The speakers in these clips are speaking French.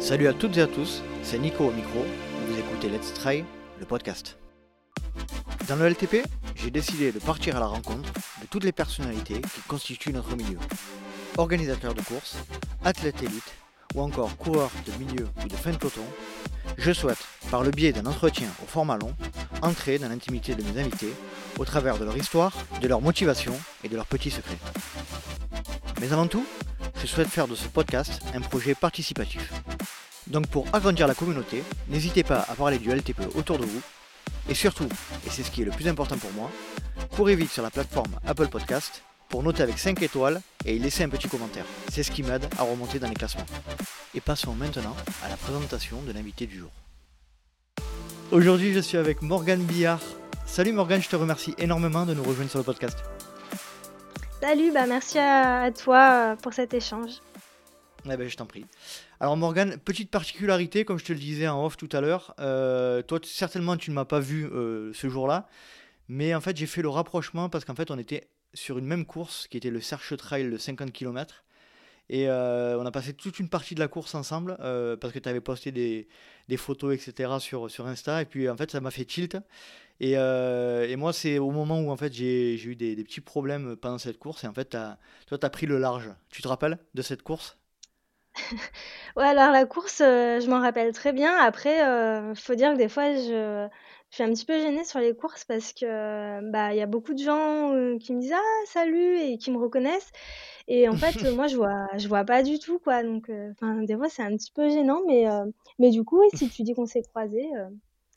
Salut à toutes et à tous, c'est Nico au micro, vous écoutez Let's Try, le podcast. Dans le LTP, j'ai décidé de partir à la rencontre de toutes les personnalités qui constituent notre milieu. Organisateurs de courses, athlètes élites, ou encore coureurs de milieu ou de fin de peloton, je souhaite, par le biais d'un entretien au format long, entrer dans l'intimité de mes invités au travers de leur histoire, de leur motivation et de leurs petits secrets. Mais avant tout, je souhaite faire de ce podcast un projet participatif. Donc pour agrandir la communauté, n'hésitez pas à parler du LTPE autour de vous. Et surtout, et c'est ce qui est le plus important pour moi, courez vite sur la plateforme Apple Podcast pour noter avec 5 étoiles et y laisser un petit commentaire. C'est ce qui m'aide à remonter dans les classements. Et passons maintenant à la présentation de l'invité du jour. Aujourd'hui, je suis avec Morgane Billard. Salut Morgane, je te remercie énormément de nous rejoindre sur le podcast. Salut, merci à toi pour cet échange. Je t'en prie. Alors Morgane, petite particularité, comme je te le disais en off tout à l'heure, toi certainement tu ne m'as pas vu ce jour-là, mais en fait j'ai fait le rapprochement parce qu'en fait on était sur une même course qui était le Serre Che Trail de 50 km et on a passé toute une partie de la course ensemble parce que tu avais posté des photos etc. sur Insta et puis en fait ça m'a fait tilt et moi c'est au moment où en fait j'ai eu des petits problèmes pendant cette course et en fait toi t'as pris le large, tu te rappelles de cette course? Ouais, alors la course, je m'en rappelle très bien. Après, faut dire que des fois, je suis un petit peu gênée sur les courses parce que y a beaucoup de gens qui me disent ah salut et qui me reconnaissent. Et en fait, moi, je vois pas du tout quoi. Donc, des fois, c'est un petit peu gênant, mais du coup, si tu dis qu'on s'est croisés.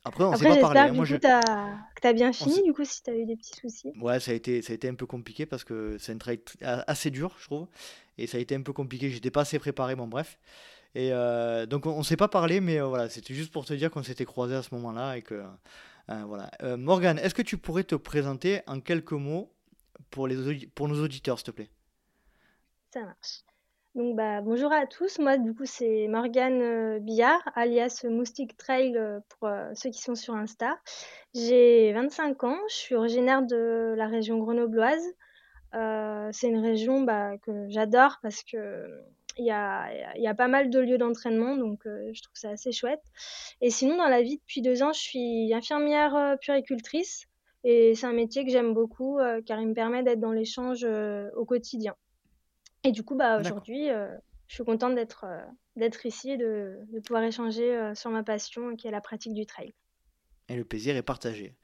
Après, on s'est pas parlé. Moi, que t'as bien fini, du coup, si t'as eu des petits soucis. Ouais, ça a été un peu compliqué parce que c'est un trail assez dur, je trouve. Et ça a été un peu compliqué, j'étais pas assez préparé, bon bref. Et donc, on s'est pas parlé, mais voilà, c'était juste pour te dire qu'on s'était croisés à ce moment-là. Et que, voilà. Morgane, est-ce que tu pourrais te présenter en quelques mots pour nos auditeurs, s'il te plaît? Ça marche. Donc, bonjour à tous, moi du coup c'est Morgane Billard, alias Moustique Trail pour ceux qui sont sur Insta. J'ai 25 ans, je suis originaire de la région grenobloise. C'est une région que j'adore parce qu'il y a pas mal de lieux d'entraînement, donc je trouve ça assez chouette. Et sinon dans la vie, depuis 2 ans, je suis infirmière puéricultrice et c'est un métier que j'aime beaucoup car il me permet d'être dans l'échange au quotidien. Et du coup, aujourd'hui, je suis contente d'être ici et de pouvoir échanger sur ma passion qui est la pratique du trail. Et le plaisir est partagé.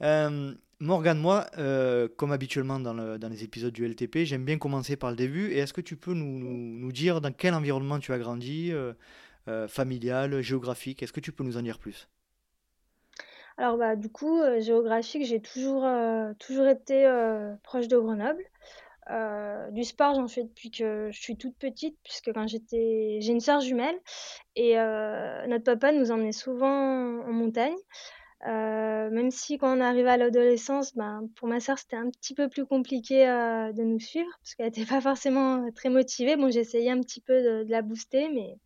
Morgane, moi, comme habituellement dans les épisodes du LTP, j'aime bien commencer par le début. Et est-ce que tu peux nous dire dans quel environnement tu as grandi, familial, géographique? Est-ce que tu peux nous en dire plus? Alors, du coup, géographique, j'ai toujours été proche de Grenoble. Du sport, j'en fais depuis que je suis toute petite, puisque j'ai une sœur jumelle et notre papa nous emmenait souvent en montagne. Même si quand on arrivait à l'adolescence, pour ma sœur c'était un petit peu plus compliqué de nous suivre parce qu'elle n'était pas forcément très motivée. Bon, j'essayais un petit peu de la booster, mais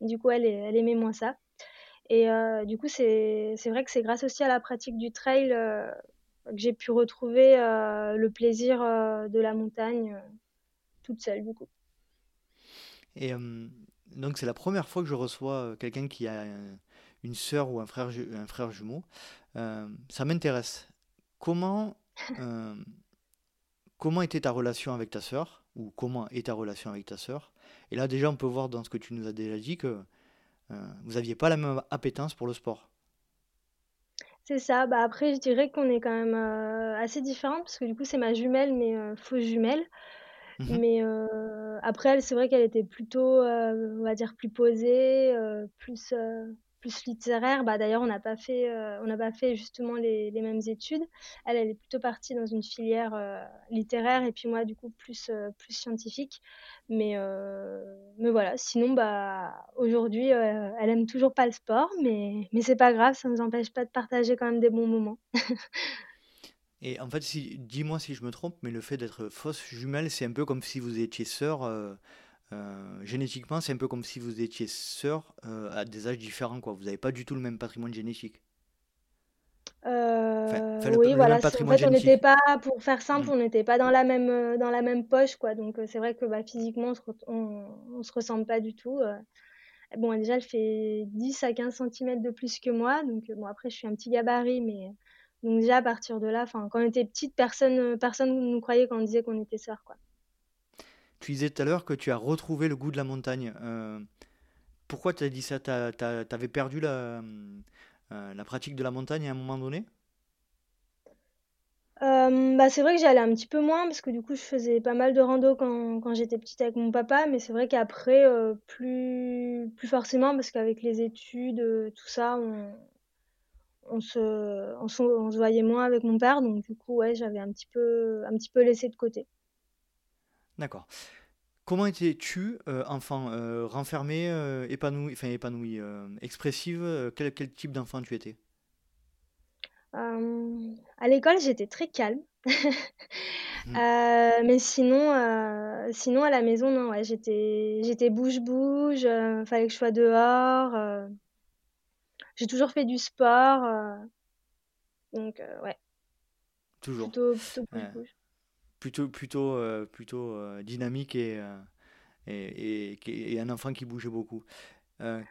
du coup elle aimait moins ça. Et du coup c'est vrai que c'est grâce aussi à la pratique du trail que j'ai pu retrouver le plaisir de la montagne toute seule du coup. Et donc c'est la première fois que je reçois quelqu'un qui a une sœur ou un frère jumeau. Ça m'intéresse. Comment était ta relation avec ta sœur ou comment est ta relation avec ta sœur? Et là déjà on peut voir dans ce que tu nous as déjà dit que vous n'aviez pas la même appétence pour le sport. C'est ça, après je dirais qu'on est quand même assez différents parce que du coup c'est ma jumelle mais fausse jumelle. Mmh. Mais après elle, c'est vrai qu'elle était plutôt, on va dire, plus posée, plus littéraire. D'ailleurs on n'a pas fait, justement les mêmes études. Elle est plutôt partie dans une filière littéraire et puis moi du coup plus scientifique. Mais voilà, sinon aujourd'hui elle aime toujours pas le sport, mais c'est pas grave, ça nous empêche pas de partager quand même des bons moments. Et en fait, dis-moi si je me trompe, mais le fait d'être fausse jumelle, c'est un peu comme si vous étiez sœurs. Génétiquement, c'est un peu comme si vous étiez sœurs à des âges différents, quoi. Vous n'avez pas du tout le même patrimoine génétique. Oui, voilà. En fait, on n'était pas, pour faire simple, on n'était pas dans la même poche, quoi. Donc, c'est vrai que physiquement, on se ressemble pas du tout. Bon, déjà, elle fait 10 à 15 cm de plus que moi. Donc, bon, après, je suis un petit gabarit, mais... Donc, déjà, à partir de là, quand on était petite, personne ne nous croyait quand on disait qu'on était sœurs, quoi. Tu disais tout à l'heure que tu as retrouvé le goût de la montagne. Pourquoi tu as dit ça ? Tu avais perdu la pratique de la montagne à un moment donné ? C'est vrai que j'y allais un petit peu moins parce que du coup je faisais pas mal de rando quand j'étais petite avec mon papa, mais c'est vrai qu'après plus forcément parce qu'avec les études tout ça on se voyait moins avec mon père, donc du coup ouais, j'avais un petit peu laissé de côté. D'accord. Comment étais-tu enfant, renfermée, épanouie, expressive, quel type d'enfant tu étais ? À l'école, j'étais très calme. Mais sinon à la maison, non, ouais, j'étais bouge-bouge, fallait que je sois dehors. J'ai toujours fait du sport. Ouais. Toujours. Plutôt bouge-bouge. Plutôt dynamique et un enfant qui bougeait beaucoup.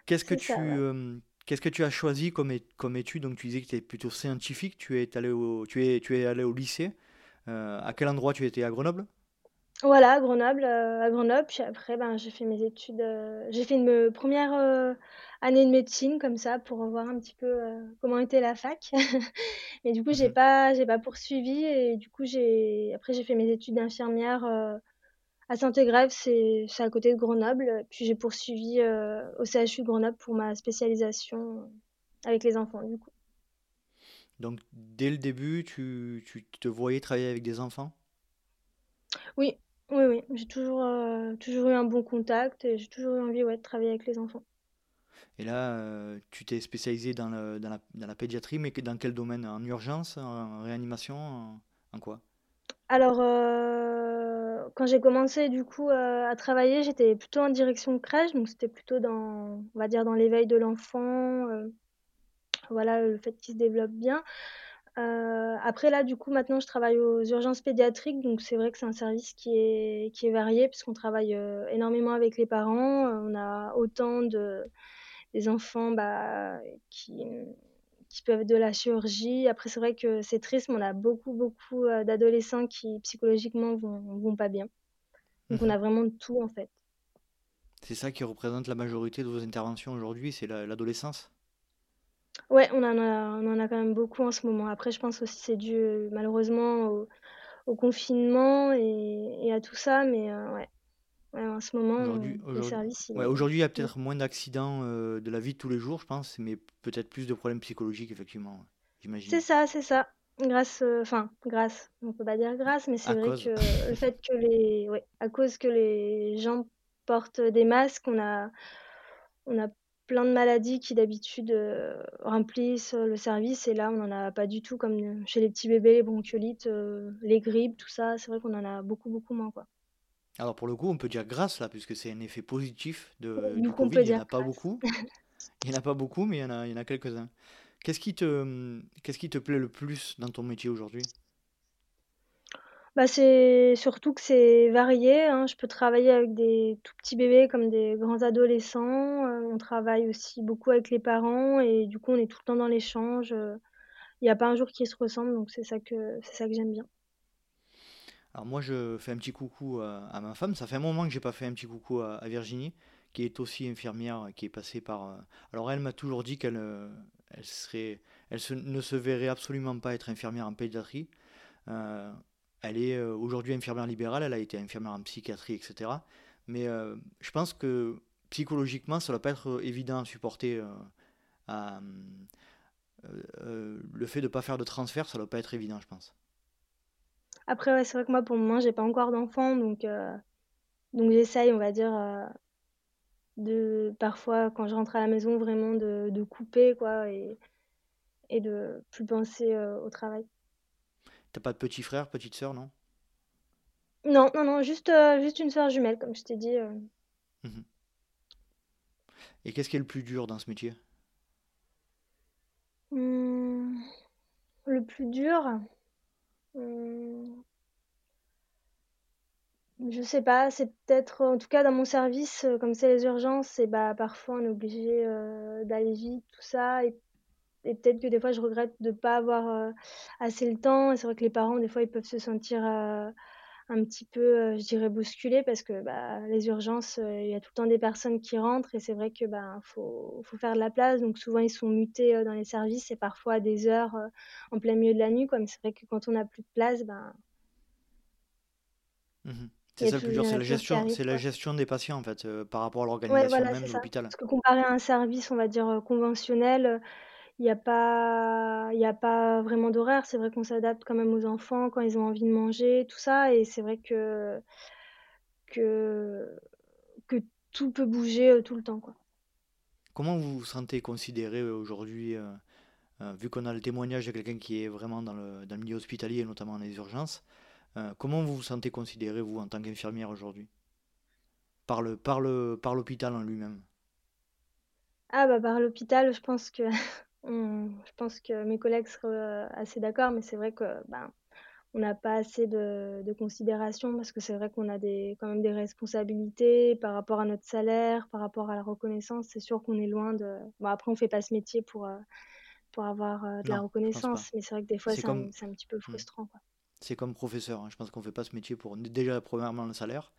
Qu'est-ce que tu as choisi comme étude ? Donc tu disais que tu étais plutôt scientifique, tu es allé au lycée. À quel endroit tu étais ? À Grenoble ? Voilà, à Grenoble. Puis après, j'ai fait mes études. J'ai fait une première année de médecine comme ça pour voir un petit peu comment était la fac. Mais du coup, j'ai pas poursuivi et du coup, j'ai fait mes études d'infirmière à Saint-Égrève, c'est à côté de Grenoble. Puis j'ai poursuivi au CHU de Grenoble pour ma spécialisation avec les enfants, du coup. Donc, dès le début, tu te voyais travailler avec des enfants ? Oui. J'ai toujours eu un bon contact et j'ai toujours eu envie de travailler avec les enfants. Et là, tu t'es spécialisée dans la pédiatrie, mais dans quel domaine ? En urgence, en réanimation, en quoi ? Alors... Quand j'ai commencé du coup à travailler, j'étais plutôt en direction de crèche, donc c'était plutôt dans l'éveil de l'enfant, le fait qu'il se développe bien. Après là, du coup, maintenant je travaille aux urgences pédiatriques, donc c'est vrai que c'est un service qui est varié puisqu'on travaille énormément avec les parents. On a autant des enfants qui peuvent être de la chirurgie. Après, c'est vrai que c'est triste, mais on a beaucoup d'adolescents qui, psychologiquement, vont pas bien. Donc, on a vraiment de tout, en fait. C'est ça qui représente la majorité de vos interventions aujourd'hui, c'est l'adolescence ? Ouais, on en a quand même beaucoup en ce moment. Après, je pense aussi que c'est dû, malheureusement, au confinement et à tout ça, mais ouais. Ouais, en ce moment, les services... Aujourd'hui, il y a peut-être moins d'accidents de la vie de tous les jours, je pense, mais peut-être plus de problèmes psychologiques, effectivement, j'imagine. C'est ça. Grâce. On ne peut pas dire grâce, mais c'est à vrai cause. Que le fait que à cause que les gens portent des masques, on a plein de maladies qui, d'habitude, remplissent le service, et là, on n'en a pas du tout, comme chez les petits bébés, les bronchiolites, les grippes, tout ça. C'est vrai qu'on en a beaucoup, beaucoup moins, quoi. Alors pour le coup, on peut dire grâce là, puisque c'est un effet positif du Covid. Il n'y en a pas beaucoup. Il n'y en a pas beaucoup, mais il y en a quelques-uns. Qu'est-ce qui te plaît le plus dans ton métier aujourd'hui ? C'est surtout que c'est varié. Je peux travailler avec des tout petits bébés comme des grands adolescents. On travaille aussi beaucoup avec les parents et du coup, on est tout le temps dans l'échange. Il n'y a pas un jour qui se ressemble, donc c'est ça que j'aime bien. Alors moi, je fais un petit coucou à ma femme. Ça fait un moment que je n'ai pas fait un petit coucou à Virginie, qui est aussi infirmière, qui est passée par... Alors elle m'a toujours dit qu'elle ne se verrait absolument pas être infirmière en pédiatrie. Elle est aujourd'hui infirmière libérale, elle a été infirmière en psychiatrie, etc. Mais je pense que psychologiquement, ça ne doit pas être évident à supporter. Le fait de ne pas faire de transfert, ça ne doit pas être évident, je pense. Après, ouais, c'est vrai que moi, pour le moment, j'ai pas encore d'enfant, donc j'essaye, on va dire, de parfois, quand je rentre à la maison, vraiment de couper, quoi, et de plus penser au travail. T'as pas de petit frère, petite sœur, non ? Non, juste une sœur jumelle, comme je t'ai dit. Et qu'est-ce qui est le plus dur dans ce métier ? Le plus dur ? Je sais pas, c'est peut-être, en tout cas dans mon service, comme c'est les urgences, et bah parfois on est obligé d'aller vite, tout ça, et peut-être que des fois je regrette de pas avoir assez le temps. Et c'est vrai que les parents, des fois, ils peuvent se sentir un petit peu, je dirais, bousculés, parce que bah, les urgences, il y a tout le temps des personnes qui rentrent, et c'est vrai que bah, faut faire de la place. Donc souvent ils sont mutés dans les services, et parfois à des heures en plein milieu de la nuit, quoi. Mais c'est vrai que quand on n'a plus de place, bah, c'est ça le plus dur, c'est la gestion des patients en fait, par rapport à l'organisation même de l'hôpital. Parce que comparé à un service, on va dire, conventionnel, il n'y a pas vraiment d'horaire. C'est vrai qu'on s'adapte quand même aux enfants quand ils ont envie de manger, tout ça. Et c'est vrai que tout peut bouger tout le temps, quoi. Comment vous vous sentez considéré aujourd'hui, vu qu'on a le témoignage de quelqu'un qui est vraiment dans le milieu hospitalier, notamment dans les urgences? Comment vous vous sentez considérée, vous, en tant qu'infirmière aujourd'hui, par l'hôpital en lui-même? Ah bah, par l'hôpital, je pense que mes collègues seraient assez d'accord, mais c'est vrai que bah, on n'a pas assez de considération, parce que c'est vrai qu'on a quand même des responsabilités par rapport à notre salaire, par rapport à la reconnaissance. C'est sûr qu'on est loin de... Bon, après, on fait pas ce métier pour avoir de la reconnaissance, mais c'est vrai que des fois, c'est un petit peu frustrant, quoi. C'est comme professeur, hein. Je pense qu'on ne fait pas ce métier pour, déjà, premièrement, le salaire.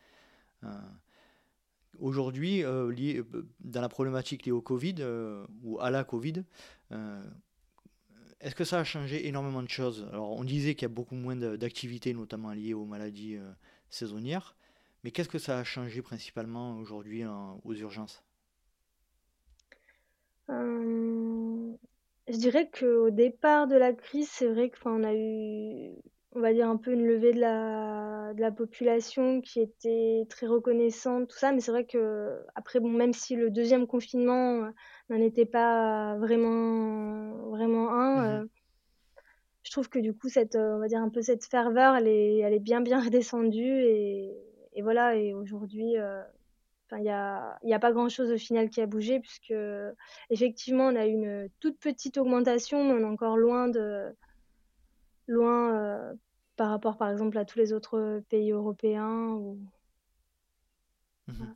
Aujourd'hui, dans la problématique liée au Covid, ou à la Covid, est-ce que ça a changé énormément de choses? Alors, on disait qu'il y a beaucoup moins d'activités, notamment liées aux maladies saisonnières, mais qu'est-ce que ça a changé principalement aujourd'hui aux urgences? Je dirais qu'au départ de la crise, c'est vrai qu'on a eu... on va dire un peu une levée de la population qui était très reconnaissante, tout ça. Mais c'est vrai que après, bon, même si le deuxième confinement n'en était pas vraiment un, je trouve que du coup on va dire un peu cette ferveur, elle est bien redescendue, et voilà. Et aujourd'hui, il y a pas grand chose au final qui a bougé, puisque effectivement on a eu une toute petite augmentation, mais on est encore loin par rapport, par exemple, à tous les autres pays européens. Voilà.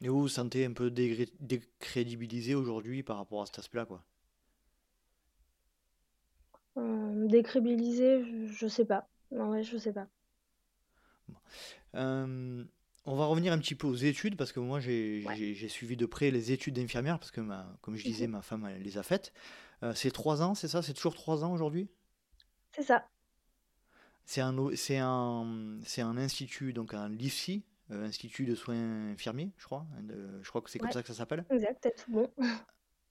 Et vous vous sentez un peu décrédibilisé aujourd'hui par rapport à cet aspect-là, quoi? Décrédibilisé, je sais pas. En vrai, je sais pas. Bon. On va revenir un petit peu aux études, parce que moi, j'ai suivi de près les études d'infirmière, parce que, comme je disais, ma femme elle les a faites. C'est 3 ans, c'est ça? C'est toujours 3 ans aujourd'hui? C'est ça. C'est un institut, donc un LIFSI, Institut de soins infirmiers, je crois. Je crois que c'est comme ça que ça s'appelle. Exact, c'est tout bon.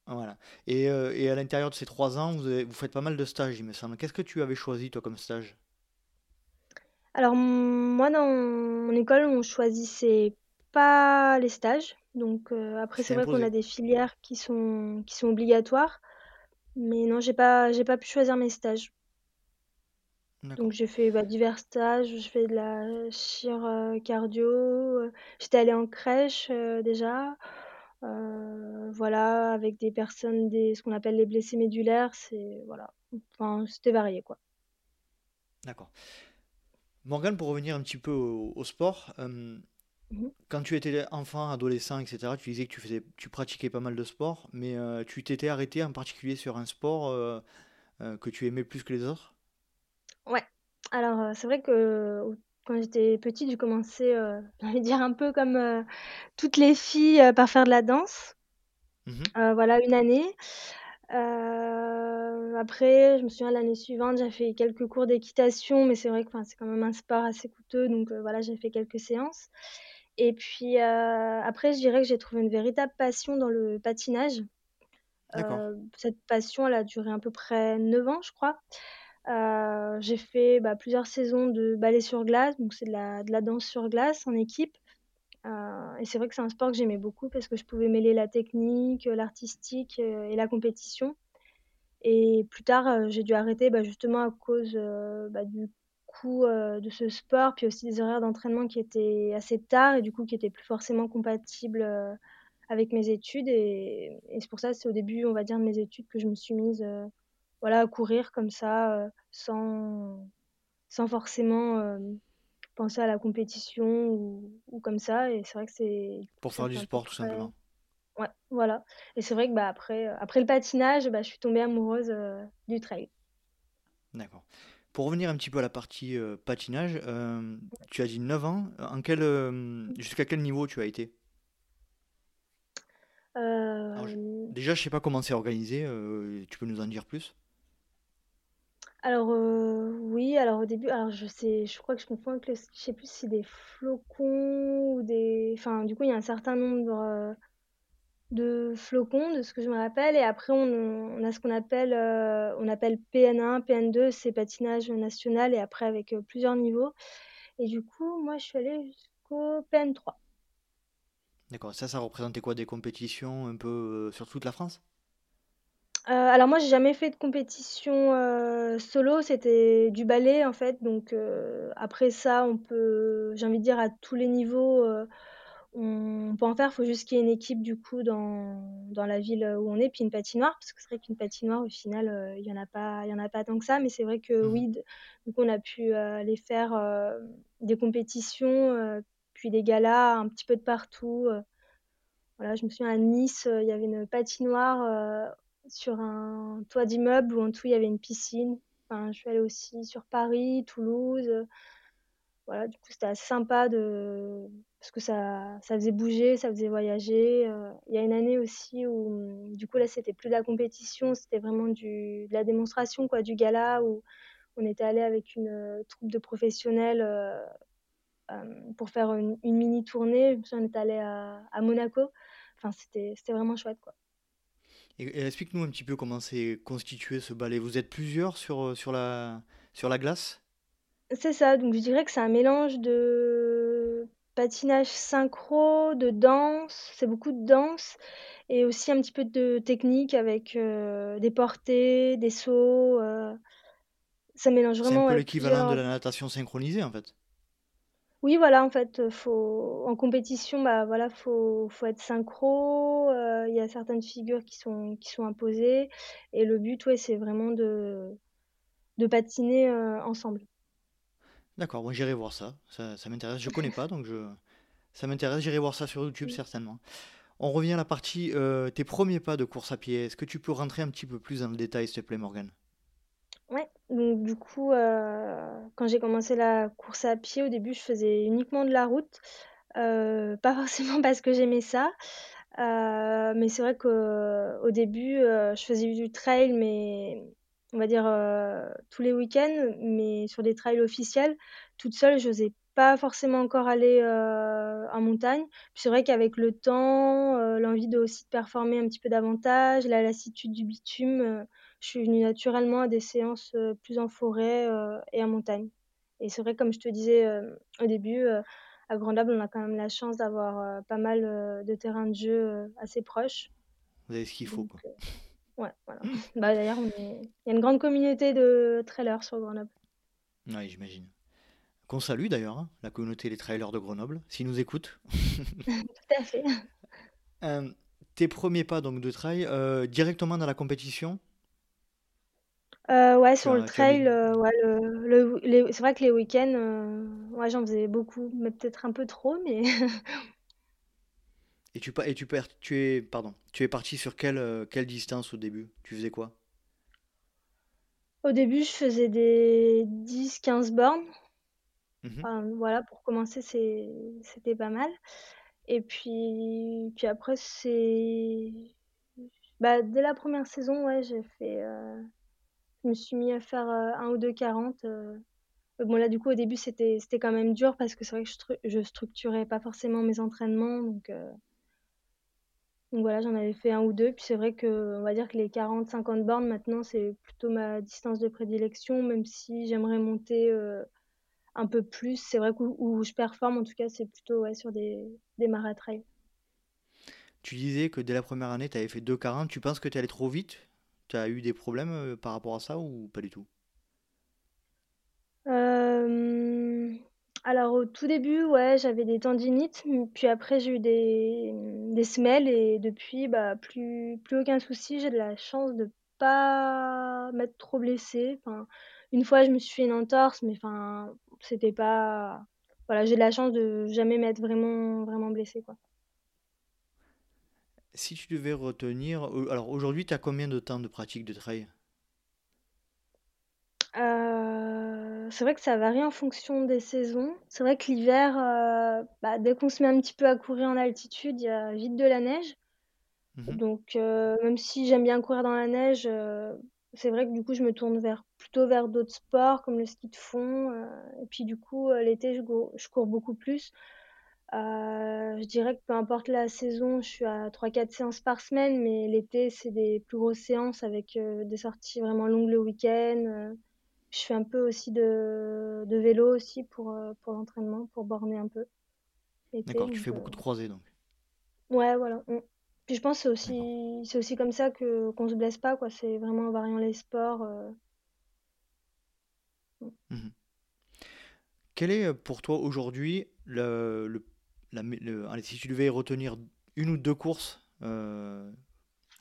Voilà. Et à l'intérieur de ces 3 ans, vous faites pas mal de stages, il me semble. Qu'est-ce que tu avais choisi, toi, comme stage? Alors, moi, dans mon école, on choisissait pas les stages. Donc, après, c'est vrai qu'on a des filières qui sont obligatoires. Mais non, j'ai pas pu choisir mes stages. D'accord. Donc j'ai fait divers stages, je fais de la chir cardio, j'étais allée en crèche déjà, voilà, avec des personnes, ce qu'on appelle les blessés médulaires, c'était varié, quoi. D'accord. Morgane, pour revenir un petit peu au sport, quand tu étais enfant, adolescent, etc., tu disais que tu pratiquais pas mal de sport, mais tu t'étais arrêtée en particulier sur un sport que tu aimais plus que les autres? Ouais, alors c'est vrai que quand j'étais petite, j'ai commencé, j'ai envie de dire un peu comme toutes les filles, par faire de la danse. Voilà, une année. Après, je me souviens, l'année suivante, j'ai fait quelques cours d'équitation, mais c'est vrai que c'est quand même un sport assez coûteux, donc voilà, j'ai fait quelques séances. Et puis après, je dirais que j'ai trouvé une véritable passion dans le patinage. Cette passion, elle a duré à peu près 9 ans, je crois. J'ai fait plusieurs saisons de ballet sur glace, donc c'est de la danse sur glace en équipe, et c'est vrai que c'est un sport que j'aimais beaucoup parce que je pouvais mêler la technique, l'artistique et la compétition. Et plus tard, j'ai dû arrêter justement à cause du coût de ce sport, puis aussi des horaires d'entraînement qui étaient assez tard et du coup qui n'étaient plus forcément compatibles avec mes études, et c'est pour ça que c'est au début, on va dire, de mes études que je me suis mise à courir comme ça, sans forcément penser à la compétition ou comme ça. Et c'est vrai que c'est... Pour faire du sport, tout simplement. Ouais, voilà. Et c'est vrai que après le patinage, je suis tombée amoureuse du trail. D'accord. Pour revenir un petit peu à la partie patinage, tu as dit 9 ans. Jusqu'à quel niveau tu as été ? Alors, déjà, je ne sais pas comment c'est organisé. Tu peux nous en dire plus ? Alors, oui, alors au début, je crois que je confonds avec, je sais plus si c'est des flocons ou des... Enfin, du coup, il y a un certain nombre de flocons, de ce que je me rappelle. Et après, on a ce qu'on appelle, PN1, PN2, c'est patinage national, et après avec plusieurs niveaux. Et du coup, moi, je suis allée jusqu'au PN3. D'accord, ça représentait quoi, des compétitions un peu sur toute la France ? Alors moi, j'ai jamais fait de compétition solo, c'était du ballet en fait. Donc après ça, on peut, j'ai envie de dire, à tous les niveaux, on peut en faire. Il faut juste qu'il y ait une équipe du coup dans la ville où on est, puis une patinoire, parce que c'est vrai qu'une patinoire au final, il y en a pas tant que ça. Mais c'est vrai que oui, donc on a pu aller faire des compétitions, puis des galas un petit peu de partout. Voilà, je me souviens à Nice, il y avait une patinoire. Sur un toit d'immeuble où en dessous il y avait une piscine. Enfin, je suis allée aussi sur Paris, Toulouse. Voilà, du coup c'était assez sympa parce que ça faisait bouger, ça faisait voyager. Il y a une année aussi où du coup là c'était plus de la compétition, c'était vraiment de la démonstration quoi, du gala où on était allé avec une troupe de professionnels pour faire une mini tournée. On est allé à Monaco. Enfin, c'était vraiment chouette quoi. Et explique-nous un petit peu comment s'est constitué ce ballet. Vous êtes plusieurs sur la glace ? C'est ça, donc je dirais que c'est un mélange de patinage synchro, de danse, c'est beaucoup de danse, et aussi un petit peu de technique avec des portées, des sauts. Ça mélange vraiment... C'est un peu l'équivalent de la natation synchronisée en fait. Oui, voilà, en fait, en compétition, voilà, faut être synchro. Y a certaines figures qui sont imposées. Et le but, ouais, c'est vraiment de patiner ensemble. D'accord, moi j'irai voir ça. Ça m'intéresse. Je ne connais pas, donc ça m'intéresse. J'irai voir ça sur YouTube, certainement. On revient à la partie tes premiers pas de course à pied. Est-ce que tu peux rentrer un petit peu plus dans le détail, s'il te plaît, Morgane ? Ouais, donc du coup, quand j'ai commencé la course à pied, au début, je faisais uniquement de la route. Pas forcément parce que j'aimais ça. Mais c'est vrai qu'au début, je faisais du trail, mais on va dire tous les week-ends, mais sur des trails officiels. Toute seule, je n'osais pas forcément encore aller en montagne. Puis c'est vrai qu'avec le temps, l'envie de performer un petit peu davantage, la lassitude du bitume... je suis venue naturellement à des séances plus en forêt et en montagne. Et c'est vrai, comme je te disais au début, à Grenoble, on a quand même la chance d'avoir pas mal de terrains de jeu assez proches. Vous avez ce qu'il faut. Donc, quoi. Ouais, voilà. D'ailleurs, il y a une grande communauté de trailers sur Grenoble. Oui, j'imagine. Qu'on salue d'ailleurs, hein, la communauté des trailers de Grenoble, s'ils nous écoutent. Tout à fait. Tes premiers pas donc, de trail, directement dans la compétition ? Ouais, sur le trail, ouais, c'est vrai que les week-ends, ouais, j'en faisais beaucoup, mais peut-être un peu trop, mais... Tu es parti sur quelle distance au début ? Tu faisais quoi ? Au début, je faisais des 10-15 bornes. Enfin, voilà, pour commencer, c'était pas mal. Et puis après, c'est... dès la première saison, ouais, j'ai fait... Je me suis mis à faire un ou deux 40. Bon, là, du coup, au début, c'était quand même dur parce que c'est vrai que je structurais pas forcément mes entraînements. Donc voilà, j'en avais fait un ou deux. Puis c'est vrai qu'on va dire que les 40-50 bornes, maintenant, c'est plutôt ma distance de prédilection, même si j'aimerais monter un peu plus. C'est vrai qu'où je performe, en tout cas, c'est plutôt ouais, sur des maratrails. Tu disais que dès la première année, tu avais fait 2,40. Tu penses que tu allais trop vite ? Tu as eu des problèmes par rapport à ça ou pas du tout ? Alors au tout début, ouais, j'avais des tendinites, puis après j'ai eu des semelles et depuis, plus aucun souci. J'ai de la chance de pas m'être trop blessée. Enfin, une fois, je me suis fait une entorse, mais enfin, c'était pas voilà, j'ai de la chance de jamais m'être vraiment blessée, quoi. Si tu devais retenir, alors aujourd'hui, tu as combien de temps de pratique de trail ? C'est vrai que ça varie en fonction des saisons. C'est vrai que l'hiver, dès qu'on se met un petit peu à courir en altitude, il y a vite de la neige. Mmh. Donc, même si j'aime bien courir dans la neige, c'est vrai que du coup, je me tourne plutôt vers d'autres sports comme le ski de fond. Et puis du coup, l'été, je cours beaucoup plus. Je dirais que peu importe la saison, je suis à 3-4 séances par semaine, mais l'été, c'est des plus grosses séances avec des sorties vraiment longues le week-end. Je fais un peu aussi de vélo aussi pour l'entraînement, pour borner un peu. L'été, d'accord, tu fais beaucoup de croisés donc. Ouais, voilà. Puis je pense que c'est aussi comme ça qu'on se blesse pas, quoi. C'est vraiment en variant les sports. Mmh. Quel est pour toi aujourd'hui si tu devais retenir une ou deux courses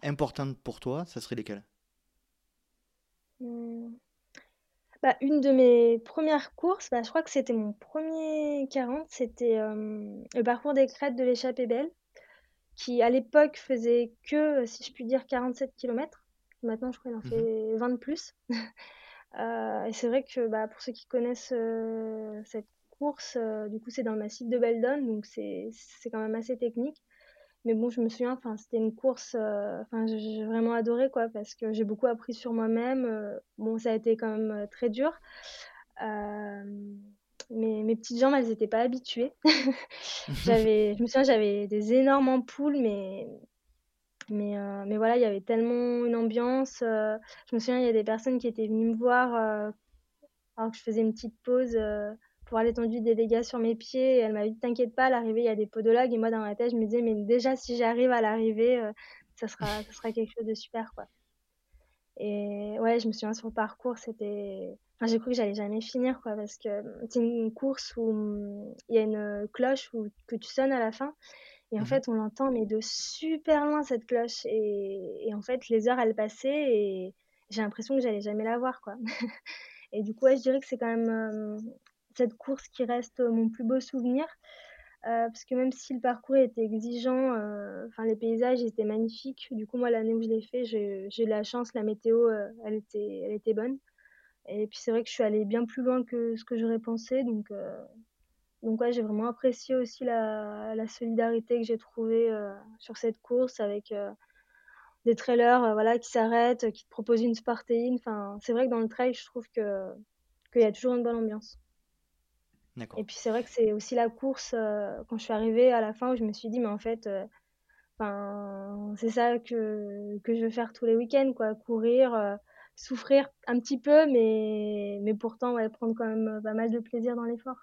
importantes pour toi, ça serait lesquelles ? Une de mes premières courses, je crois que c'était mon premier 40, c'était le parcours des Crêtes de l'échappée Belle, qui à l'époque faisait que, si je puis dire, 47 km. Maintenant, je crois qu'il en fait 20 de plus. Et c'est vrai que pour ceux qui connaissent cette course, du coup c'est dans le massif de Belledonne, donc c'est quand même assez technique. Mais bon, je me souviens, c'était une course, j'ai vraiment adoré, quoi, parce que j'ai beaucoup appris sur moi-même. Ça a été quand même très dur. Mes petites jambes, elles n'étaient pas habituées. Je me souviens, j'avais des énormes ampoules, mais voilà, il y avait tellement une ambiance. Je me souviens, il y a des personnes qui étaient venues me voir alors que je faisais une petite pause pour aller l'étendue des dégâts sur mes pieds. Et elle m'a dit, t'inquiète pas, à l'arrivée, il y a des podologues. Et moi, dans ma tête, je me disais, mais déjà, si j'arrive à l'arrivée, ça sera quelque chose de super, quoi. Et ouais, je me souviens, sur le parcours, c'était... j'ai cru que j'allais jamais finir, quoi, parce que c'est une course où il y a une cloche que tu sonnes à la fin. Et en fait, on l'entend, mais de super loin, cette cloche. Et en fait, les heures, elles passaient et j'ai l'impression que j'allais jamais la voir, quoi. Et du coup, ouais, je dirais que c'est quand même cette course qui reste mon plus beau souvenir. Parce que même si le parcours était exigeant, les paysages étaient magnifiques. Du coup, moi, l'année où je l'ai fait, j'ai eu la chance, la météo, elle était bonne. Et puis, c'est vrai que je suis allée bien plus loin que ce que j'aurais pensé, donc ouais, j'ai vraiment apprécié aussi la solidarité que j'ai trouvée sur cette course avec des trailers qui s'arrêtent, qui te proposent une spartéine. Enfin, c'est vrai que dans le trail, je trouve qu'il y a toujours une bonne ambiance. D'accord. Et puis c'est vrai que c'est aussi la course, quand je suis arrivée à la fin, où je me suis dit, mais en fait, c'est ça que je veux faire tous les week-ends, quoi, courir... souffrir un petit peu, mais pourtant, ouais, prendre quand même pas mal de plaisir dans l'effort.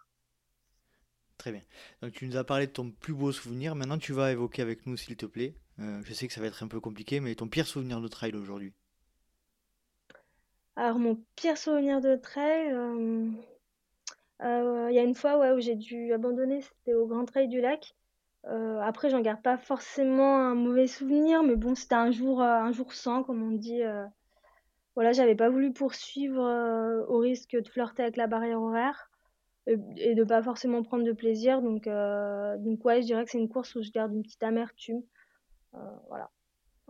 Très bien. Donc, tu nous as parlé de ton plus beau souvenir. Maintenant, tu vas évoquer avec nous, s'il te plaît. Je sais que ça va être un peu compliqué, mais ton pire souvenir de trail aujourd'hui ? Alors, mon pire souvenir de trail, y a une fois où j'ai dû abandonner, c'était au Grand Trail du Lac. Après, j'en garde pas forcément un mauvais souvenir, mais bon, c'était un jour sans, comme on dit... Voilà, j'avais pas voulu poursuivre au risque de flirter avec la barrière horaire et de pas forcément prendre de plaisir. Donc ouais, je dirais que c'est une course où je garde une petite amertume. Voilà.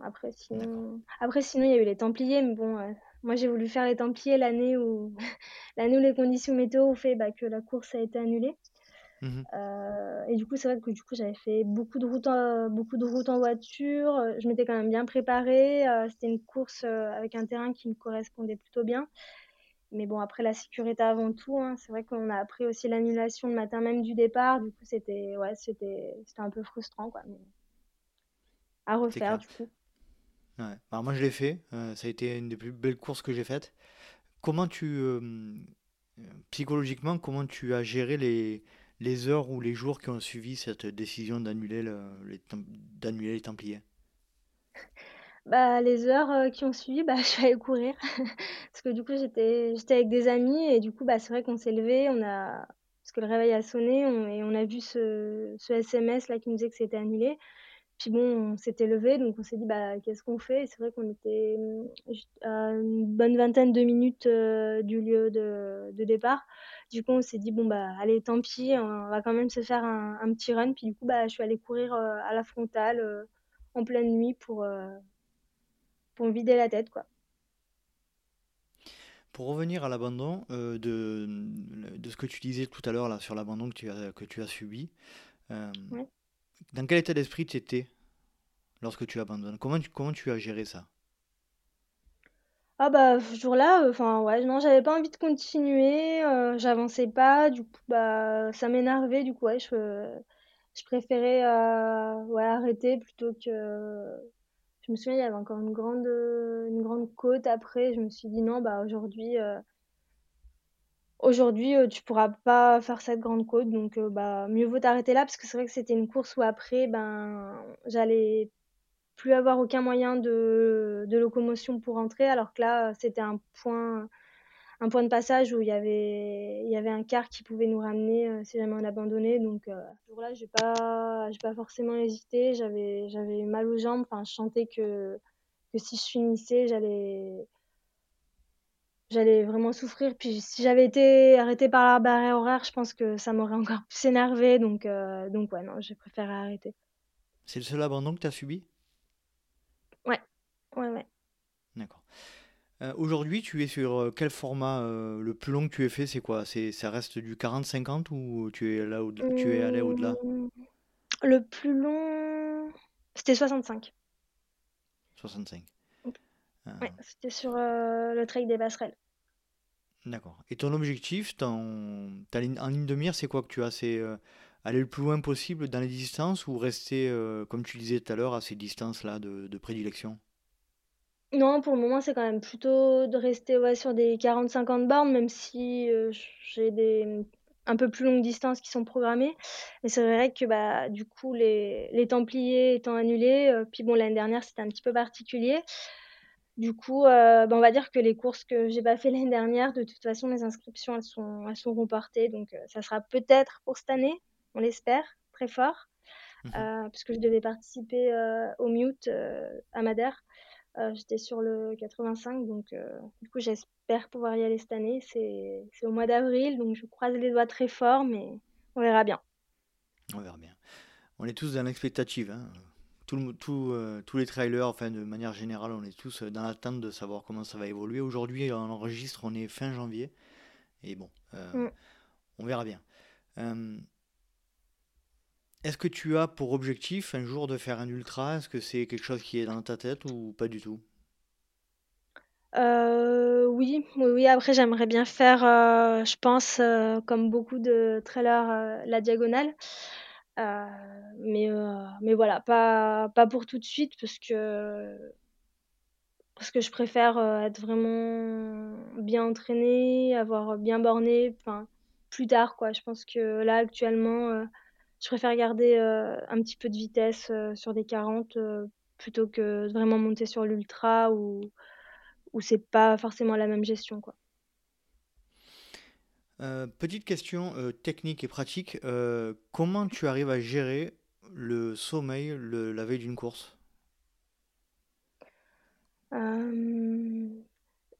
Après, sinon, il y a eu les Templiers. Mais bon, moi, j'ai voulu faire les Templiers l'année où les conditions météo ont fait que la course a été annulée. Et du coup, c'est vrai que j'avais fait beaucoup de routes en voiture. Je m'étais quand même bien préparée. C'était une course avec un terrain qui me correspondait plutôt bien. Mais bon, après, la sécurité avant tout, hein. C'est vrai qu'on a appris aussi l'annulation le matin même du départ. Du coup, c'était un peu frustrant, quoi. Mais... à refaire, du coup. Ouais. Alors moi, je l'ai fait. Ça a été une des plus belles courses que j'ai faites. Comment psychologiquement, comment tu as géré les heures ou les jours qui ont suivi cette décision d'annuler les Templiers ? Les heures qui ont suivi, je suis allée courir. Parce que du coup, j'étais avec des amis et du coup, c'est vrai qu'on s'est levé, parce que le réveil a sonné et on a vu ce SMS là qui nous disait que c'était annulé. Puis bon, on s'était levé, donc on s'est dit, bah, qu'est-ce qu'on fait? Et c'est vrai qu'on était à une bonne vingtaine de minutes du lieu de départ. Du coup, on s'est dit, bon, bah, allez, tant pis, on va quand même se faire un petit run. Puis du coup, bah, je suis allée courir à la frontale en pleine nuit pour me vider la tête, quoi. Pour revenir à l'abandon, de ce que tu disais tout à l'heure là, sur l'abandon que tu as subi, ouais. Dans quel état d'esprit tu étais lorsque tu abandonnes? Comment tu as géré ça? Ah bah ce jour-là, non, j'avais pas envie de continuer, j'avançais pas, du coup bah ça m'énervait, du coup ouais, je préférais arrêter plutôt que. Je me souviens, il y avait encore une grande côte après. Je me suis dit, non, bah, aujourd'hui, tu pourras pas faire cette grande côte. Donc, mieux vaut t'arrêter là. Parce que c'est vrai que c'était une course où après, j'allais plus avoir aucun moyen de locomotion pour rentrer. Alors que là, c'était un point de passage où il y avait un car qui pouvait nous ramener si jamais on abandonnait. Donc ce jour-là, j'ai pas forcément hésité, j'avais mal aux jambes, enfin je sentais que si je finissais, j'allais vraiment souffrir. Puis si j'avais été arrêtée par la barrière horaire, je pense que ça m'aurait encore plus énervée, donc ouais, non, j'ai préféré arrêter. C'est le seul abandon que tu as subi? Ouais. D'accord. Aujourd'hui, tu es sur quel format le plus long que tu aies fait? C'est quoi? Ça reste du 40-50 ou tu es allé au-delà? Le plus long, c'était 65. 65. Ouais, c'était sur le Trek des Basserelles. D'accord. Et ton objectif, en ligne de mire, c'est quoi que tu as? C'est aller le plus loin possible dans les distances ou rester, comme tu disais tout à l'heure, à ces distances-là de prédilection? Non, pour le moment, c'est quand même plutôt de rester sur des 40-50 bornes, même si j'ai des un peu plus longues distances qui sont programmées. Mais c'est vrai que du coup, les Templiers étant annulés, puis bon, l'année dernière, c'était un petit peu particulier. Du coup, on va dire que les courses que j'ai pas fait l'année dernière, de toute façon, les inscriptions, elles sont reportées. Donc, ça sera peut-être pour cette année, on l'espère, très fort, parce que je devais participer au Mute à Madère. J'étais sur le 85, donc du coup j'espère pouvoir y aller cette année. C'est au mois d'avril, donc je croise les doigts très fort, mais on verra bien. On verra bien. On est tous dans l'expectative, hein. Tous les trailers, enfin de manière générale, on est tous dans l'attente de savoir comment ça va évoluer. Aujourd'hui, on enregistre, on est fin janvier, et bon, on verra bien. Est-ce que tu as pour objectif un jour de faire un ultra? Est-ce que c'est quelque chose qui est dans ta tête ou pas du tout? Oui. Après, j'aimerais bien faire, je pense, comme beaucoup de trailers, la diagonale. Mais voilà, pas pour tout de suite parce que je préfère être vraiment bien entraînée, avoir bien borné. Enfin, plus tard, quoi. Je pense que là, actuellement. Je préfère garder un petit peu de vitesse sur des 40 plutôt que vraiment monter sur l'ultra où c'est pas forcément la même gestion, quoi. Petite question technique et pratique. Comment tu arrives à gérer le sommeil la veille d'une course?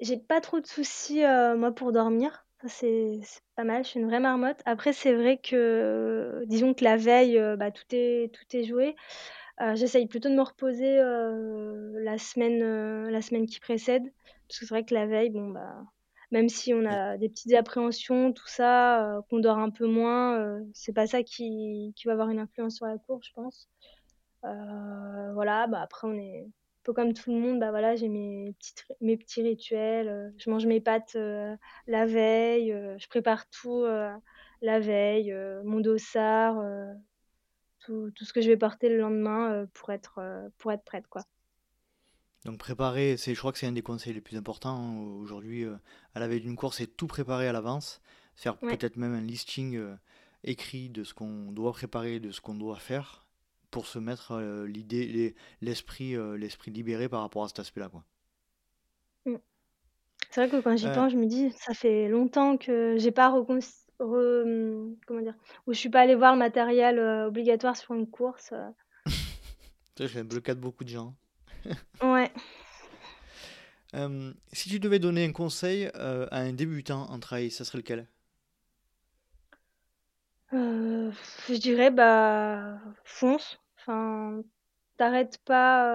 J'ai pas trop de soucis moi pour dormir. C'est pas mal, je suis une vraie marmotte. Après, c'est vrai que, disons que la veille, tout est joué. J'essaye plutôt de me reposer la semaine qui précède. Parce que c'est vrai que la veille, même si on a des petites appréhensions, tout ça, qu'on dort un peu moins, c'est pas ça qui va avoir une influence sur la course, je pense. Après, on est un peu comme tout le monde, j'ai mes petits rituels, je mange mes pâtes la veille, je prépare tout la veille, mon dossard, tout ce que je vais porter le lendemain pour être prête, quoi. Donc préparer, je crois que c'est un des conseils les plus importants, hein, aujourd'hui, à la veille d'une course, c'est tout préparer à l'avance, faire peut-être même un listing écrit de ce qu'on doit préparer, de ce qu'on doit faire, pour se mettre l'esprit libéré par rapport à cet aspect-là, quoi. C'est vrai que quand j'y pense, je me dis, ça fait longtemps que j'ai pas où je suis pas allée voir le matériel obligatoire sur une course. J'ai le cas de beaucoup de gens. Ouais. Si tu devais donner un conseil à un débutant en trail, ça serait lequel ? Je dirais, fonce. Enfin, t'arrête pas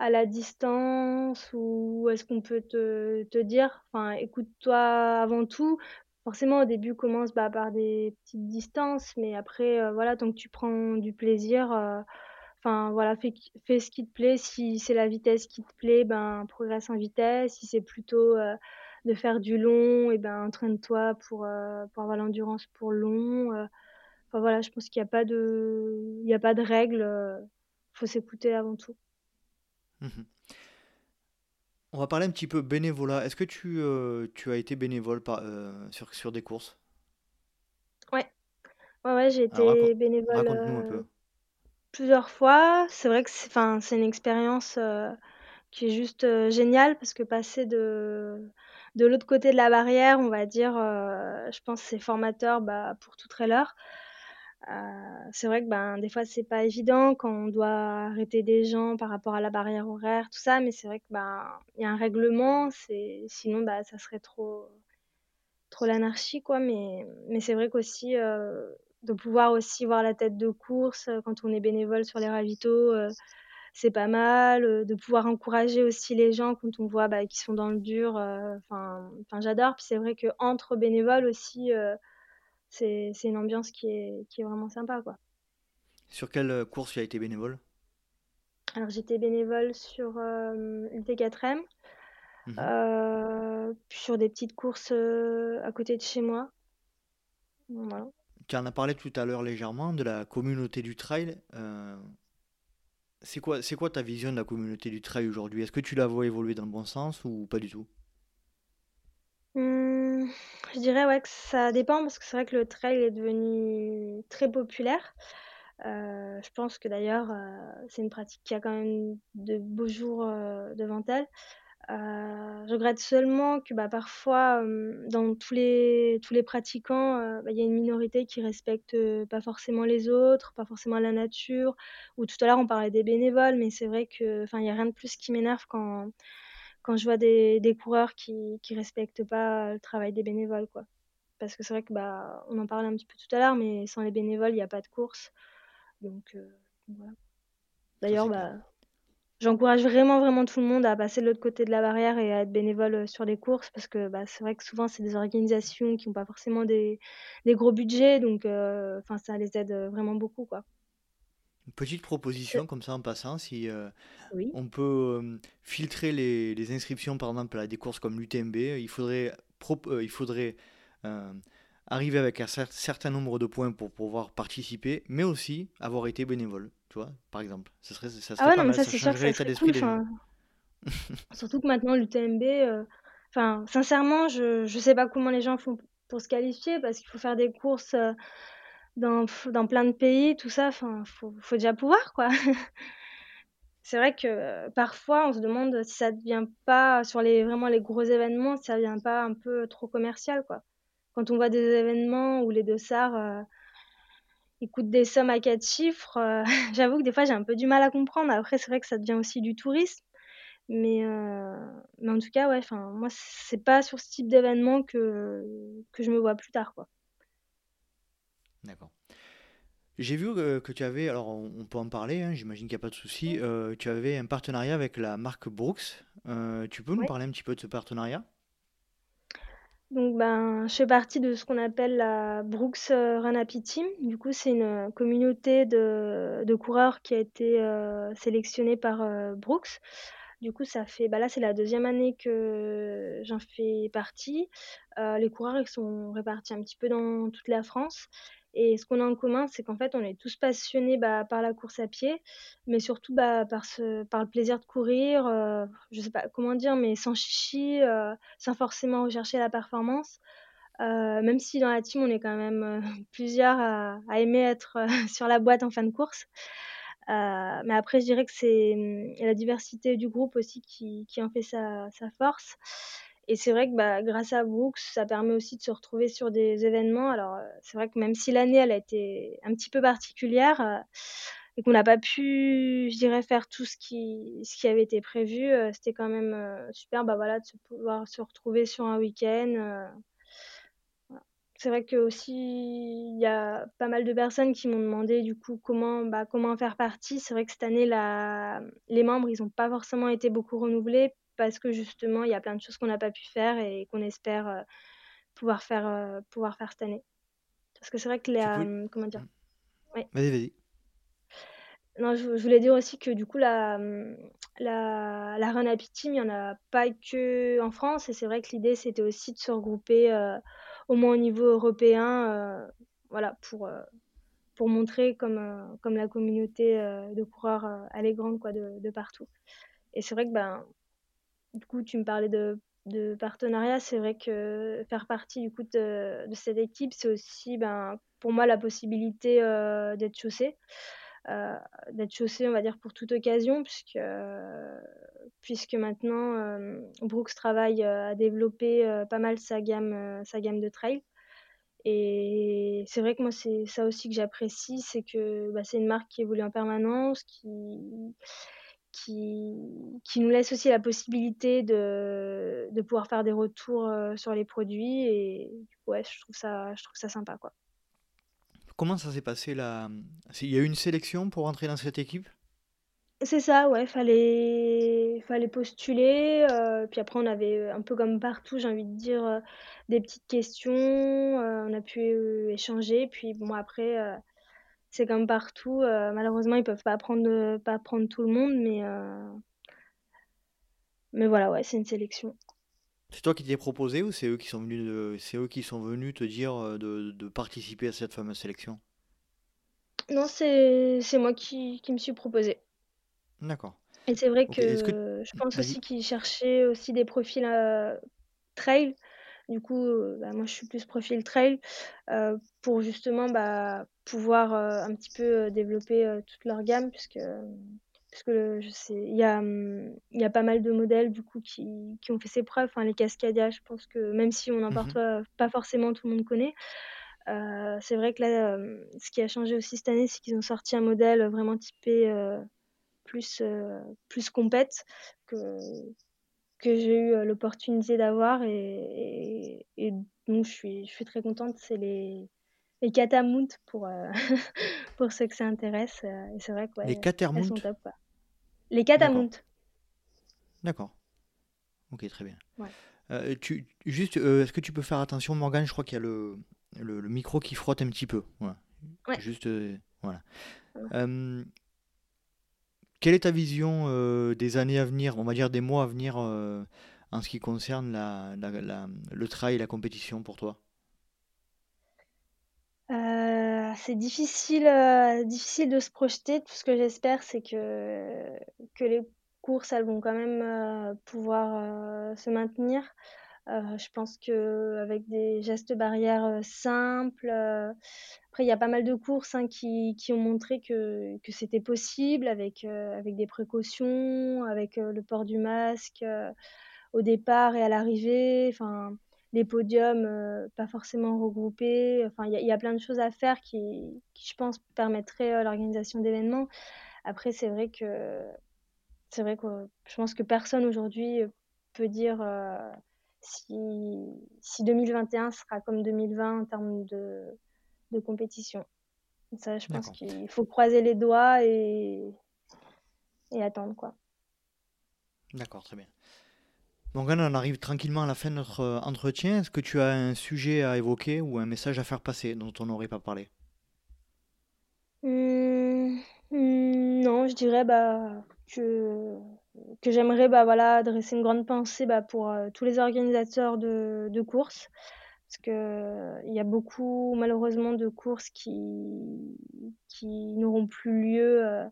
à la distance ou est-ce qu'on peut te dire, enfin, écoute-toi avant tout. Forcément, au début, commence par des petites distances, mais après, tant que tu prends du plaisir, fais ce qui te plaît. Si c'est la vitesse qui te plaît, progresse en vitesse. Si c'est plutôt de faire du long, et entraîne-toi pour avoir l'endurance pour long. Je pense qu'il n'y a pas de règles. Faut s'écouter avant tout. Mmh. On va parler un petit peu bénévolat. Est-ce que tu as été bénévole sur des courses ? Ouais, j'ai été bénévole. Raconte-nous un peu. Plusieurs fois. C'est vrai que c'est une expérience qui est juste géniale parce que passer de l'autre côté de la barrière, on va dire, je pense que c'est formateur pour tout trailer. C'est vrai que des fois c'est pas évident quand on doit arrêter des gens par rapport à la barrière horaire, tout ça, mais c'est vrai que y a un règlement, sinon ça serait trop l'anarchie quoi, mais c'est vrai qu'aussi de pouvoir aussi voir la tête de course quand on est bénévole sur les ravitaux, c'est pas mal, de pouvoir encourager aussi les gens quand on voit qu'ils sont dans le dur, j'adore. Puis c'est vrai que entre bénévoles aussi, c'est une ambiance qui est vraiment sympa, quoi. Sur quelle course tu as été bénévole ? Alors, j'étais bénévole sur UT4M, sur des petites courses à côté de chez moi. Voilà. Tu en as parlé tout à l'heure légèrement de la communauté du trail. C'est quoi ta vision de la communauté du trail aujourd'hui ? Est-ce que tu la vois évoluer dans le bon sens ou pas du tout ? Je dirais que ça dépend parce que c'est vrai que le trail est devenu très populaire. Je pense que d'ailleurs c'est une pratique qui a quand même de beaux jours devant elle. Je regrette seulement que parfois dans tous les pratiquants, y a une minorité qui respecte pas forcément les autres, pas forcément la nature. Ou tout à l'heure on parlait des bénévoles, mais c'est vrai que il n'y a rien de plus qui m'énerve quand je vois des coureurs qui respectent pas le travail des bénévoles, quoi. Parce que c'est vrai que on en parlait un petit peu tout à l'heure, mais sans les bénévoles, il n'y a pas de course. Donc, voilà. D'ailleurs, j'encourage vraiment, vraiment tout le monde à passer de l'autre côté de la barrière et à être bénévole sur les courses, parce que c'est vrai que souvent, c'est des organisations qui n'ont pas forcément des gros budgets, donc ça les aide vraiment beaucoup, quoi. Une petite proposition comme ça en passant, si on peut filtrer les inscriptions par exemple à des courses comme l'UTMB, il faudrait arriver avec un certain nombre de points pour pouvoir participer, mais aussi avoir été bénévole, tu vois, par exemple. Ça serait pas mal, ça changerait l'état d'esprit des gens. Surtout que maintenant l'UTMB, sincèrement, je sais pas comment les gens font pour se qualifier, parce qu'il faut faire des courses... Dans plein de pays, tout ça, faut déjà pouvoir, quoi. C'est vrai que parfois, on se demande si ça devient pas, sur les gros événements, si ça devient pas un peu trop commercial, quoi. Quand on voit des événements où les dossards ils coûtent des sommes à 4 chiffres, j'avoue que des fois, j'ai un peu du mal à comprendre. Après, c'est vrai que ça devient aussi du tourisme. Mais en tout cas, ouais, moi, c'est pas sur ce type d'événement que je me vois plus tard, quoi. D'accord. J'ai vu que tu avais, alors on peut en parler, hein, j'imagine qu'il n'y a pas de souci, tu avais un partenariat avec la marque Brooks. Tu peux nous parler un petit peu de ce partenariat ? Donc, je fais partie de ce qu'on appelle la Brooks Run Happy Team. Du coup, c'est une communauté de coureurs qui a été sélectionnée par Brooks. Du coup, ça fait, là, c'est la 2e année que j'en fais partie. Les coureurs, ils sont répartis un petit peu dans toute la France. Et ce qu'on a en commun, c'est qu'en fait, on est tous passionnés par la course à pied, mais surtout par le plaisir de courir, je sais pas comment dire, mais sans chichi, sans forcément rechercher la performance. Même si dans la team, on est quand même plusieurs à aimer être sur la boîte en fin de course. Mais après, je dirais que c'est la diversité du groupe aussi qui en fait sa force. Et c'est vrai que grâce à Brooks, ça permet aussi de se retrouver sur des événements. Alors, c'est vrai que même si l'année, elle a été un petit peu particulière et qu'on n'a pas pu, je dirais, faire tout ce qui avait été prévu, c'était quand même super de se pouvoir se retrouver sur un week-end. Voilà. C'est vrai qu'aussi, il y a pas mal de personnes qui m'ont demandé du coup comment faire partie. C'est vrai que cette année, les membres, ils n'ont pas forcément été beaucoup renouvelés, parce que justement, il y a plein de choses qu'on n'a pas pu faire et qu'on espère pouvoir faire cette année. Parce que c'est vrai que comment dire ? Oui. Vas-y. Non, je voulais dire aussi que du coup, la Run Happy Team, il n'y en a pas que en France. Et c'est vrai que l'idée, c'était aussi de se regrouper au moins au niveau européen pour montrer comme la communauté de coureurs, elle est grande de partout. Et c'est vrai que... Du coup, tu me parlais de partenariat. C'est vrai que faire partie du coup de cette équipe, c'est aussi pour moi la possibilité d'être chaussée. On va dire, pour toute occasion, puisque maintenant, Brooks travaille à développer pas mal sa gamme de trail. Et c'est vrai que moi, c'est ça aussi que j'apprécie, c'est que c'est une marque qui évolue en permanence, qui nous laisse aussi la possibilité de pouvoir faire des retours sur les produits, et ouais, je trouve ça sympa quoi. Comment ça s'est passé là ? Il y a eu une sélection pour entrer dans cette équipe ? C'est ça, ouais, fallait postuler, puis après on avait un peu comme partout, j'ai envie de dire, des petites questions, on a pu échanger, puis bon après... C'est comme partout, malheureusement ils peuvent pas prendre tout le monde, mais voilà, ouais, c'est une sélection. C'est toi qui t'es proposé ou c'est eux qui sont venus te dire de participer à cette fameuse sélection ? Non, c'est moi qui me suis proposée. D'accord. Et c'est vrai que je pense aussi qu'ils cherchaient aussi des profils trail. Du coup, moi, je suis plus profil trail pour justement pouvoir un petit peu développer toute leur gamme, puisque il y a pas mal de modèles du coup qui ont fait ses preuves. Enfin, les Cascadia, je pense que même si on en parle pas forcément, tout le monde connaît. C'est vrai que là, ce qui a changé aussi cette année, c'est qu'ils ont sorti un modèle vraiment typé plus compète que j'ai eu l'opportunité d'avoir, et donc je suis très contente. C'est les Catamount pour ceux que ça intéresse, et c'est vrai que les Catamount sont top quoi. Les Catamount. D'accord. Ok, très bien. Ouais. Est-ce que tu peux faire attention, Morgane, je crois qu'il y a le micro qui frotte un petit peu. Voilà. Ouais. Juste voilà. Ouais. Quelle est ta vision des années à venir, on va dire des mois à venir, en ce qui concerne le trail et la compétition pour toi ? C'est difficile de se projeter. Tout ce que j'espère, c'est que les courses, elles vont quand même pouvoir se maintenir. Je pense qu'avec des gestes barrières simples, après il y a pas mal de courses qui ont montré que c'était possible avec des précautions, avec le port du masque au départ et à l'arrivée, enfin, les podiums pas forcément regroupés, enfin, il y a plein de choses à faire qui je pense permettraient l'organisation d'événements. Après c'est vrai que je pense que personne aujourd'hui peut dire... Si 2021 sera comme 2020 en termes de compétition. Ça, je pense qu'il faut croiser les doigts et attendre, quoi. D'accord, très bien. Morgane, on arrive tranquillement à la fin de notre entretien. Est-ce que tu as un sujet à évoquer ou un message à faire passer dont on n'aurait pas parlé ? Non, je dirais que j'aimerais adresser une grande pensée pour tous les organisateurs de courses, parce que il y a beaucoup malheureusement de courses qui n'auront plus lieu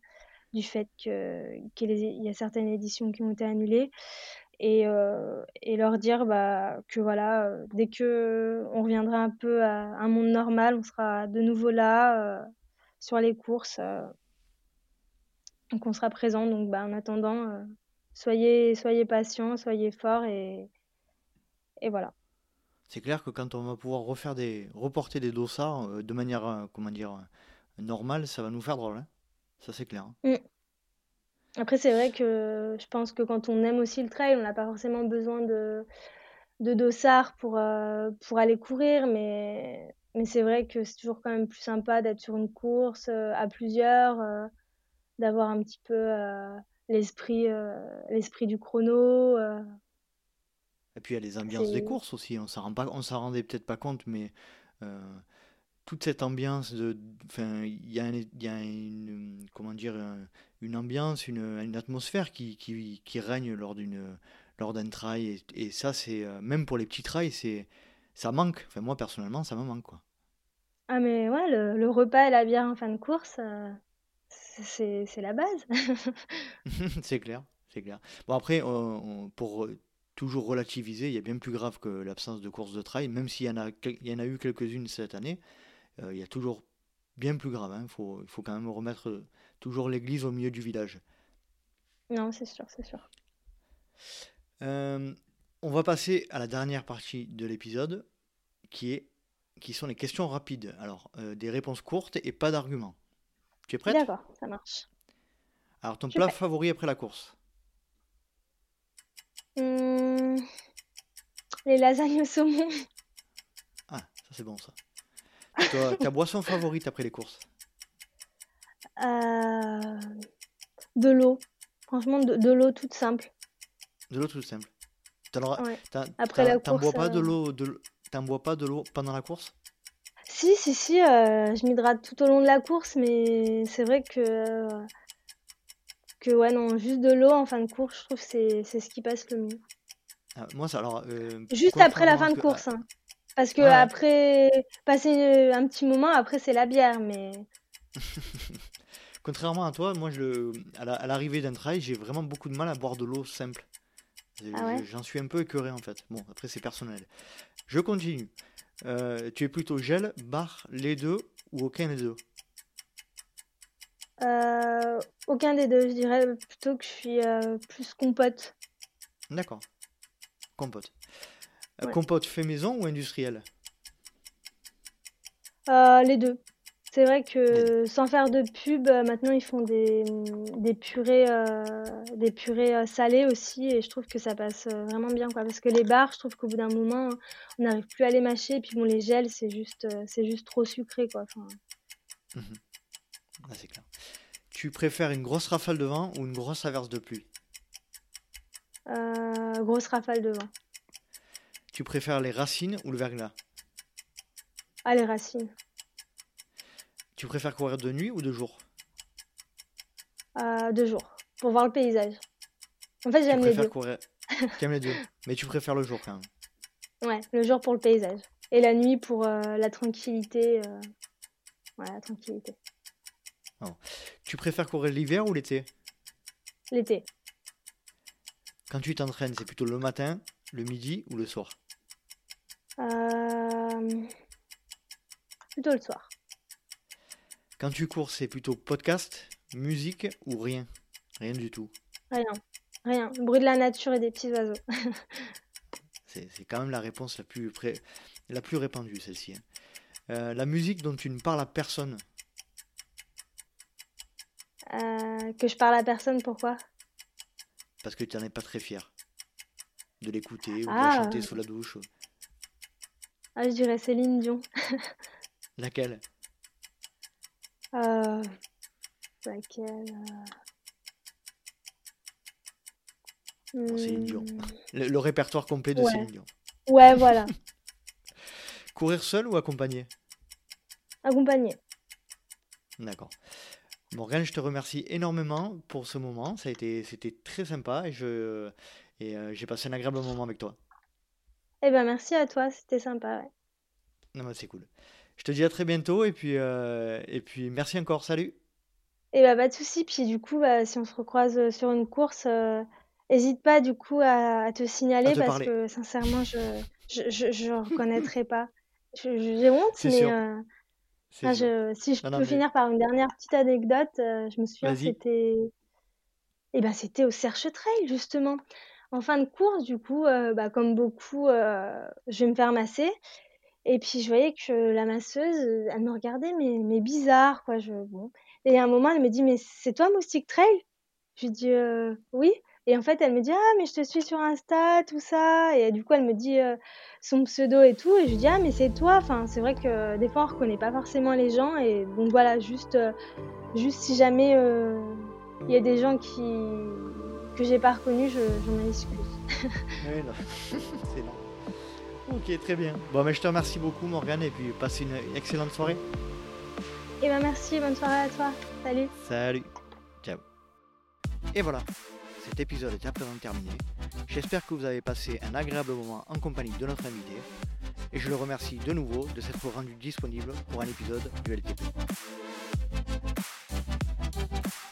du fait qu'il y a certaines éditions qui ont été annulées, et leur dire que voilà, dès que on reviendra un peu à un monde normal, on sera de nouveau là sur les courses. Donc on sera présent, donc en attendant, soyez patients, soyez forts, et voilà. C'est clair que quand on va pouvoir reporter des dossards de manière, normale, ça va nous faire drôle. Hein, ça, c'est clair. Mmh. Après, c'est vrai que je pense que quand on aime aussi le trail, on n'a pas forcément besoin de dossards pour aller courir, mais c'est vrai que c'est toujours quand même plus sympa d'être sur une course à plusieurs, d'avoir un petit peu l'esprit du chrono. Et puis il y a les ambiances des courses aussi, on s'en rendait peut-être pas compte, mais toute cette ambiance il y a une ambiance, une atmosphère qui règne lors d'un trail, et ça c'est, même pour les petits trails, ça manque. Enfin, moi personnellement ça me manque, quoi. Ah mais ouais, le repas et la bière en fin de course, c'est la base. c'est clair. Bon, après pour toujours relativiser, il y a bien plus grave que l'absence de courses de trail, même s'il y en a eu quelques-unes cette année, il y a toujours bien plus grave. Hein. Il faut quand même remettre toujours l'église au milieu du village. Non, c'est sûr. On va passer à la dernière partie de l'épisode, qui sont les questions rapides. Alors, des réponses courtes et pas d'arguments. Tu es prête ? D'accord, ça marche. Alors, ton plat favori après la course ? Les lasagnes au saumon. Ah, ça c'est bon ça. Ta boisson favorite après les courses ? De l'eau. Franchement, de l'eau toute simple. De l'eau toute simple. Ouais. Après la course, t'en bois pas de l'eau pendant la course ? Si. Je m'hydrate tout au long de la course, mais c'est vrai que ouais, non, juste de l'eau en fin de course, je trouve que c'est ce qui passe le mieux. Ah, moi, ça, alors, juste après la fin de course, hein, parce que après, passer un petit moment, après c'est la bière, mais... Contrairement à toi, moi, à l'arrivée d'un trail, j'ai vraiment beaucoup de mal à boire de l'eau simple. J'en suis un peu écœuré, en fait. Bon, après c'est personnel. Je continue. Tu es plutôt gel, bar, les deux, ou aucun des deux ? Aucun des deux, je dirais plutôt que je suis plus compote. D'accord. Compote. Ouais. Compote fait maison ou industrielle ? Les deux. C'est vrai que sans faire de pub, maintenant ils font des purées salées aussi, et je trouve que ça passe vraiment bien, quoi. Parce que les bars, je trouve qu'au bout d'un moment, on n'arrive plus à les mâcher, et puis bon, les gels, c'est juste trop sucré, quoi. Enfin... Mm-hmm. Ah, c'est clair. Tu préfères une grosse rafale de vent ou une grosse averse de pluie ? Grosse rafale de vent. Tu préfères les racines ou le verglas ? Ah, les racines. Tu préfères courir de nuit ou de jour ? De jour, pour voir le paysage. En fait, j'aime les deux. J'aime les deux, mais tu préfères le jour quand même. Ouais, le jour pour le paysage. Et la nuit pour la tranquillité. Voilà, la tranquillité. Oh. Tu préfères courir l'hiver ou l'été ? L'été. Quand tu t'entraînes, c'est plutôt le matin, le midi ou le soir ? Plutôt le soir. Quand tu cours, c'est plutôt podcast, musique ou rien ? Rien du tout. Rien. Le bruit de la nature et des petits oiseaux. c'est quand même la réponse la plus répandue, celle-ci. Hein. La musique dont tu ne parles à personne ? Que je parle à personne, pourquoi ? Parce que tu n'en es pas très fier de l'écouter ou de la chanter sous la douche. Ah, je dirais Céline Dion. Laquelle ? Bon, Céline Dion. Le répertoire complet de Céline Dion. Ouais, voilà. Courir seul ou accompagné ? Accompagné. D'accord. Morgane, je te remercie énormément pour ce moment. C'était très sympa, et j'ai passé un agréable moment avec toi. Eh ben, merci à toi, c'était sympa. Ouais. Non, mais c'est cool. Je te dis à très bientôt, et puis merci encore, salut. Eh ben, pas de souci. Puis du coup, si on se recroise sur une course, n'hésite pas du coup à te signaler, parce que sincèrement, je reconnaîtrai pas. J'ai honte, c'est mais. Sûr. Finir par une dernière petite anecdote, je me souviens, c'était au Serre Che Trail, justement. En fin de course, du coup, comme beaucoup, je vais me faire masser. Et puis, je voyais que la masseuse, elle me regardait, mais bizarre, quoi. Et à un moment, elle me dit « Mais c'est toi, Moustique Trail ?» Je lui dis « Oui ». Et en fait, elle me dit « Ah, mais je te suis sur Insta, tout ça ». Et du coup, elle me dit son pseudo et tout. Et je lui dis « Ah, mais c'est toi ». Enfin, c'est vrai que des fois, on ne reconnaît pas forcément les gens. Et donc voilà, juste si jamais il y a des gens que je n'ai pas reconnus, je m'en excuse. Oui, non. C'est long. Ok, très bien. Bon, mais je te remercie beaucoup, Morgane, et puis passe une excellente soirée. Eh ben merci, bonne soirée à toi. Salut. Salut. Ciao. Et voilà, cet épisode est à présent terminé. J'espère que vous avez passé un agréable moment en compagnie de notre invité. Et je le remercie de nouveau de s'être rendu disponible pour un épisode du LTP.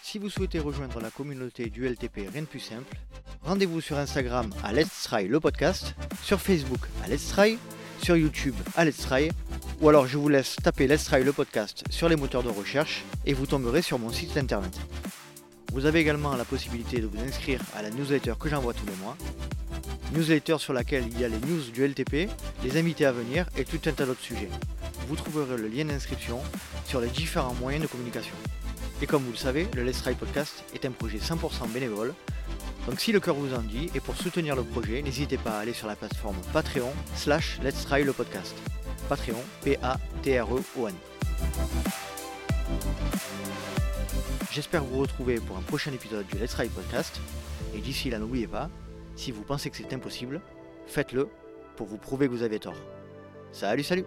Si vous souhaitez rejoindre la communauté du LTP, rien de plus simple. Rendez-vous sur Instagram à Let's Try le podcast, sur Facebook à Let's Try, sur YouTube à Let's Try, ou alors je vous laisse taper Let's Try le podcast sur les moteurs de recherche et vous tomberez sur mon site internet. Vous avez également la possibilité de vous inscrire à la newsletter que j'envoie tous les mois, newsletter sur laquelle il y a les news du LTP, les invités à venir et tout un tas d'autres sujets. Vous trouverez le lien d'inscription sur les différents moyens de communication. Et comme vous le savez, le Let's Try podcast est un projet 100% bénévole. Donc si le cœur vous en dit, et pour soutenir le projet, n'hésitez pas à aller sur la plateforme Patreon/Let's Try le podcast. Patreon, P-A-T-R-E-O-N. J'espère vous retrouver pour un prochain épisode du Let's Try podcast. Et d'ici là, n'oubliez pas, si vous pensez que c'est impossible, faites-le pour vous prouver que vous avez tort. Salut, salut!